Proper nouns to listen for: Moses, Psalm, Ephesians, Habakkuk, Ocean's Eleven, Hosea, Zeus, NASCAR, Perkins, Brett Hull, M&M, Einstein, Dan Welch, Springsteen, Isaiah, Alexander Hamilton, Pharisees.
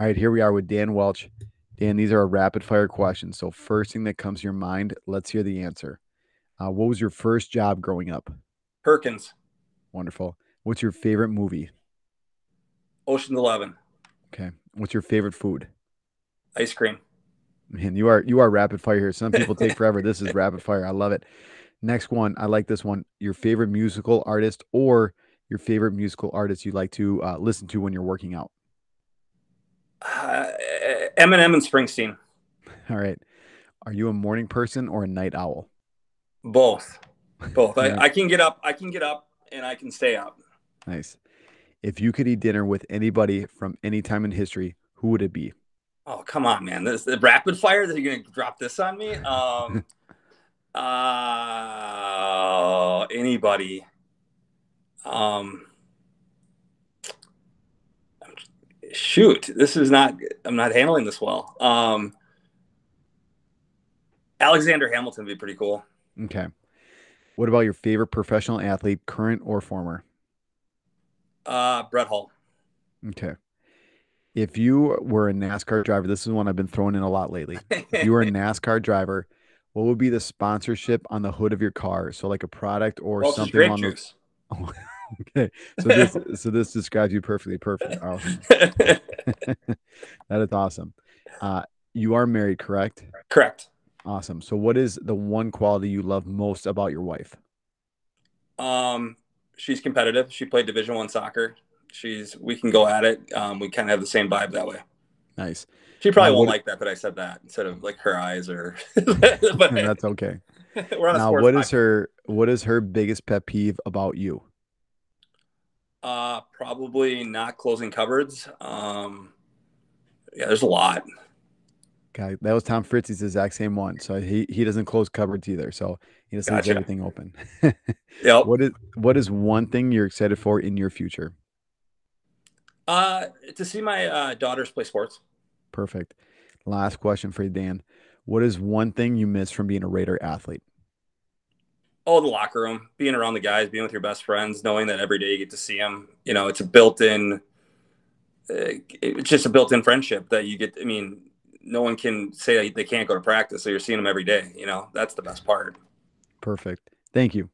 All right, here we are with Dan Welch. Dan, these are our rapid fire questions. So first thing that comes to your mind, let's hear the answer. What was your first job growing up? Perkins. Wonderful. What's your favorite movie? Ocean's 11. Okay. What's your favorite food? Ice cream. Man, you are rapid fire here. Some people take forever. This is rapid fire. I love it. Next one. I like this one. Your favorite musical artist or your favorite musical artist you like to listen to when you're working out? M&M and Springsteen. All right. Are you a morning person or a night owl? Both. Nice. I can get up and I can stay up. Nice. If you could eat dinner with anybody from any time in history, who would it be? Oh, come on, man. This the rapid fire that you're going to drop this on me. Anybody. Shoot, this is not, I'm not handling this well. Alexander Hamilton would be pretty cool. Okay. What about your favorite professional athlete, current or former? Brett Hull. Okay. If you were a NASCAR driver, this is one I've been throwing in a lot lately. If you were a NASCAR driver, what would be the sponsorship on the hood of your car? So like a product or something. Grape on juice. Oh, okay. So this describes you perfectly. Perfect. Oh. That is awesome. You are married, correct? Correct. Awesome. So what is the one quality you love most about your wife? She's competitive. She played Division I soccer. We can go at it. We kind of have the same vibe that way. Nice. She probably won't like that I said that instead of like her eyes or but that's okay. Now, what is her biggest pet peeve about you? Probably not closing cupboards. Yeah, there's a lot. Okay, that was Tom Fritz's exact same one. So he doesn't close cupboards either. So he just leaves everything open. Yep. What is one thing you're excited for in your future? To see my daughters play sports. Perfect. Last question for you, Dan. What is one thing you miss from being a Raider athlete? Oh, the locker room, being around the guys, being with your best friends, knowing that every day you get to see them. You know, it's just a built-in friendship that you get. I mean, no one can say they can't go to practice. So you're seeing them every day. You know, that's the best part. Perfect. Thank you.